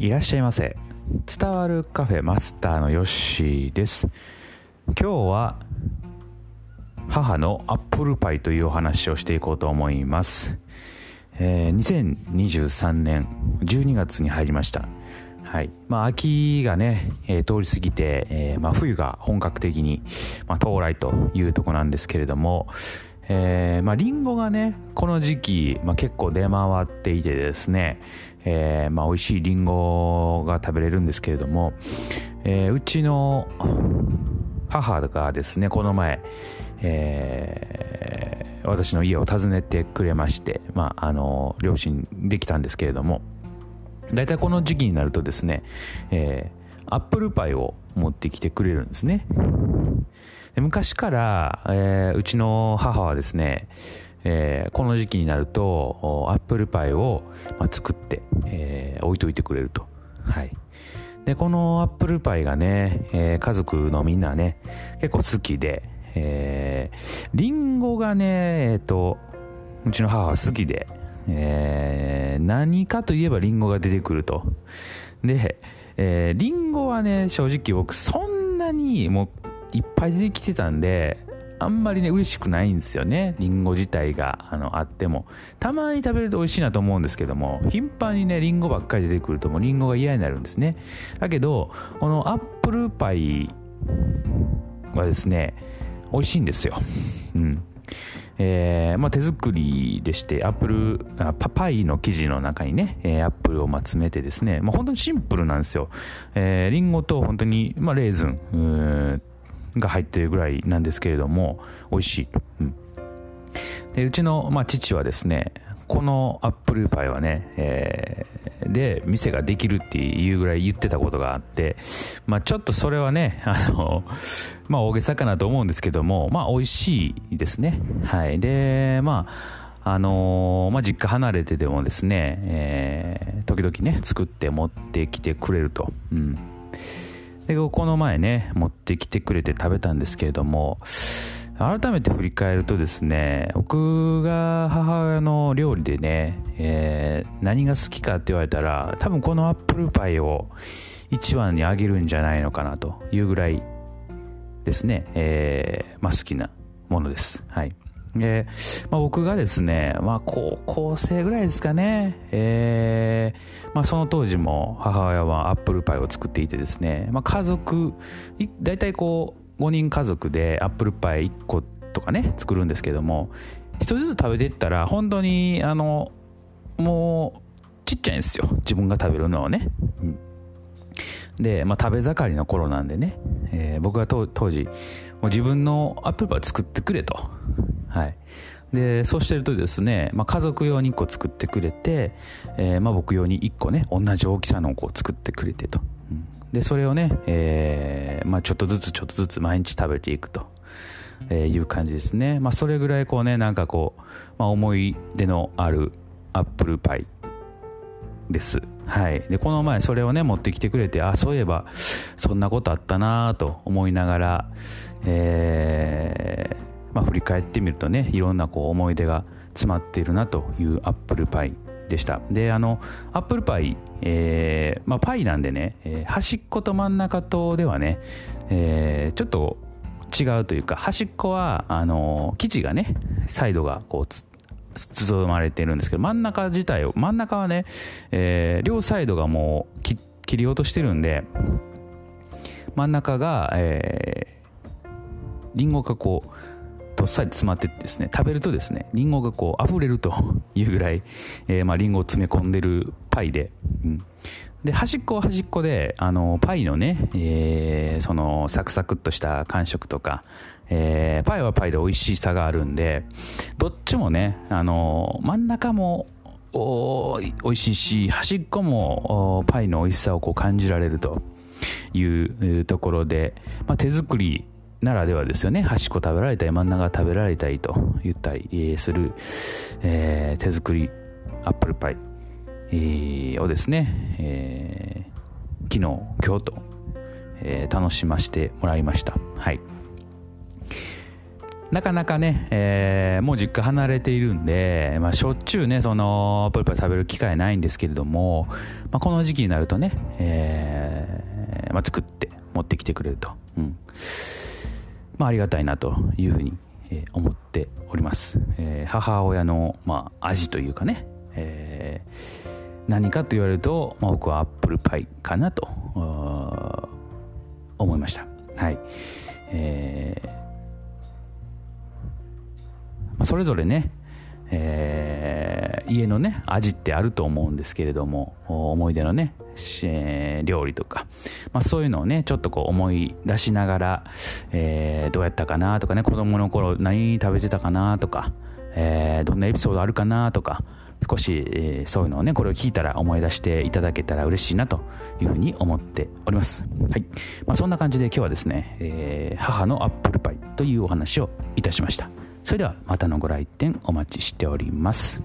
いらっしゃいませ。伝わるカフェマスターのヨッシーです。今日は母のアップルパイというお話をしていこうと思います。2023年12月に入りました。秋がね、通り過ぎて、冬が本格的に、到来というとこなんですけれども、リンゴがねこの時期、結構出回っていてですね、美味しいリンゴが食べれるんですけれども、うちの母がですねこの前、私の家を訪ねてくれまして、両親できたんですけれども、だいたいこの時期になるとですね、アップルパイを持ってきてくれるんですね。で昔から、うちの母はですね、この時期になるとアップルパイを、作って、置いといてくれると。でこのアップルパイがね、家族のみんなね結構好きで、リンゴがねうちの母は好きで、何かといえばリンゴが出てくると。で、リンゴはね正直僕そんなにもういっぱい出てきてたんであんまりね嬉しくないんですよね。リンゴ自体があってもたまに食べると美味しいなと思うんですけども、頻繁にねリンゴばっかり出てくるともうリンゴが嫌になるんですね。だけどこのアップルパイはですね美味しいんですよ。手作りでしてパイの生地の中にね、アップルを詰めてですね、本当にシンプルなんですよ。リンゴと本当に、レーズンが入ってるぐらいなんですけれども美味しい。でうちの、父はですねこのアップルパイはね、で店ができるっていうぐらい言ってたことがあって、ちょっとそれはね大げさかなと思うんですけども、美味しいですね。で実家離れてでもですね、時々ね作って持ってきてくれると。でこの前ね持ってきてくれて食べたんですけれども、改めて振り返るとですね、僕が母親の料理でね、何が好きかって言われたら多分このアップルパイを一番にあげるんじゃないのかなというぐらいですね、好きなものです。で、僕がですね、高校生ぐらいですかね、その当時も母親はアップルパイを作っていてですね、家族だいたい5人家族でアップルパイ1個とかね作るんですけども、1人ずつ食べていったら本当にもうちっちゃいんですよ自分が食べるのはね。で、食べ盛りの頃なんでね、僕は当時もう自分のアップルパイを作ってくれと。でそうしてるとですね、家族用に1個作ってくれて、僕用に1個ね同じ大きさのを作ってくれてと。でそれをね、ちょっとずつ毎日食べていくという感じですね。それぐらい思い出のあるアップルパイです。でこの前それをね持ってきてくれて、そういえばそんなことあったなと思いながら、振り返ってみるとね、いろんな思い出が詰まっているなというアップルパイでした。でアップルパイ、パイなんでね、端っこと真ん中とではね、ちょっと違うというか、端っこは生地がねサイドが包まれてるんですけど、真ん中はね、両サイドがもう切り落としてるんで、真ん中が、リンゴがどっさり詰まってですね、食べるとですねリンゴが溢れるというぐらい、リンゴを詰め込んでるパイで、で端っこは端っこでパイのね、そのサクサクっとした感触とか、パイはパイで美味しさがあるんで、どっちもね真ん中も美味しいし、端っこもパイの美味しさを感じられるというところで、手作りならではですよね。端っこ食べられたり真ん中食べられたりと言ったりする、手作りアップルパイ、をですね、昨日今日と、楽しませてもらいました。なかなかね、もう実家離れているんで、しょっちゅうねそのプリパリ食べる機会ないんですけれども、この時期になるとね、作って持ってきてくれると、ありがたいなというふうに思っております。母親の味というかね、何かと言われると、僕はアップルパイかなと思いました。はい。それぞれね、家のね味ってあると思うんですけれども、思い出のね料理とか、そういうのをねちょっとこう思い出しながら、どうやったかなとかね、子供の頃何食べてたかなとか、どんなエピソードあるかなとか、少し、そういうのをねこれを聞いたら思い出していただけたら嬉しいなというふうに思っております。はい。そんな感じで今日はですね、母のアップルパイというお話をいたしました。それではまたのご来店お待ちしております。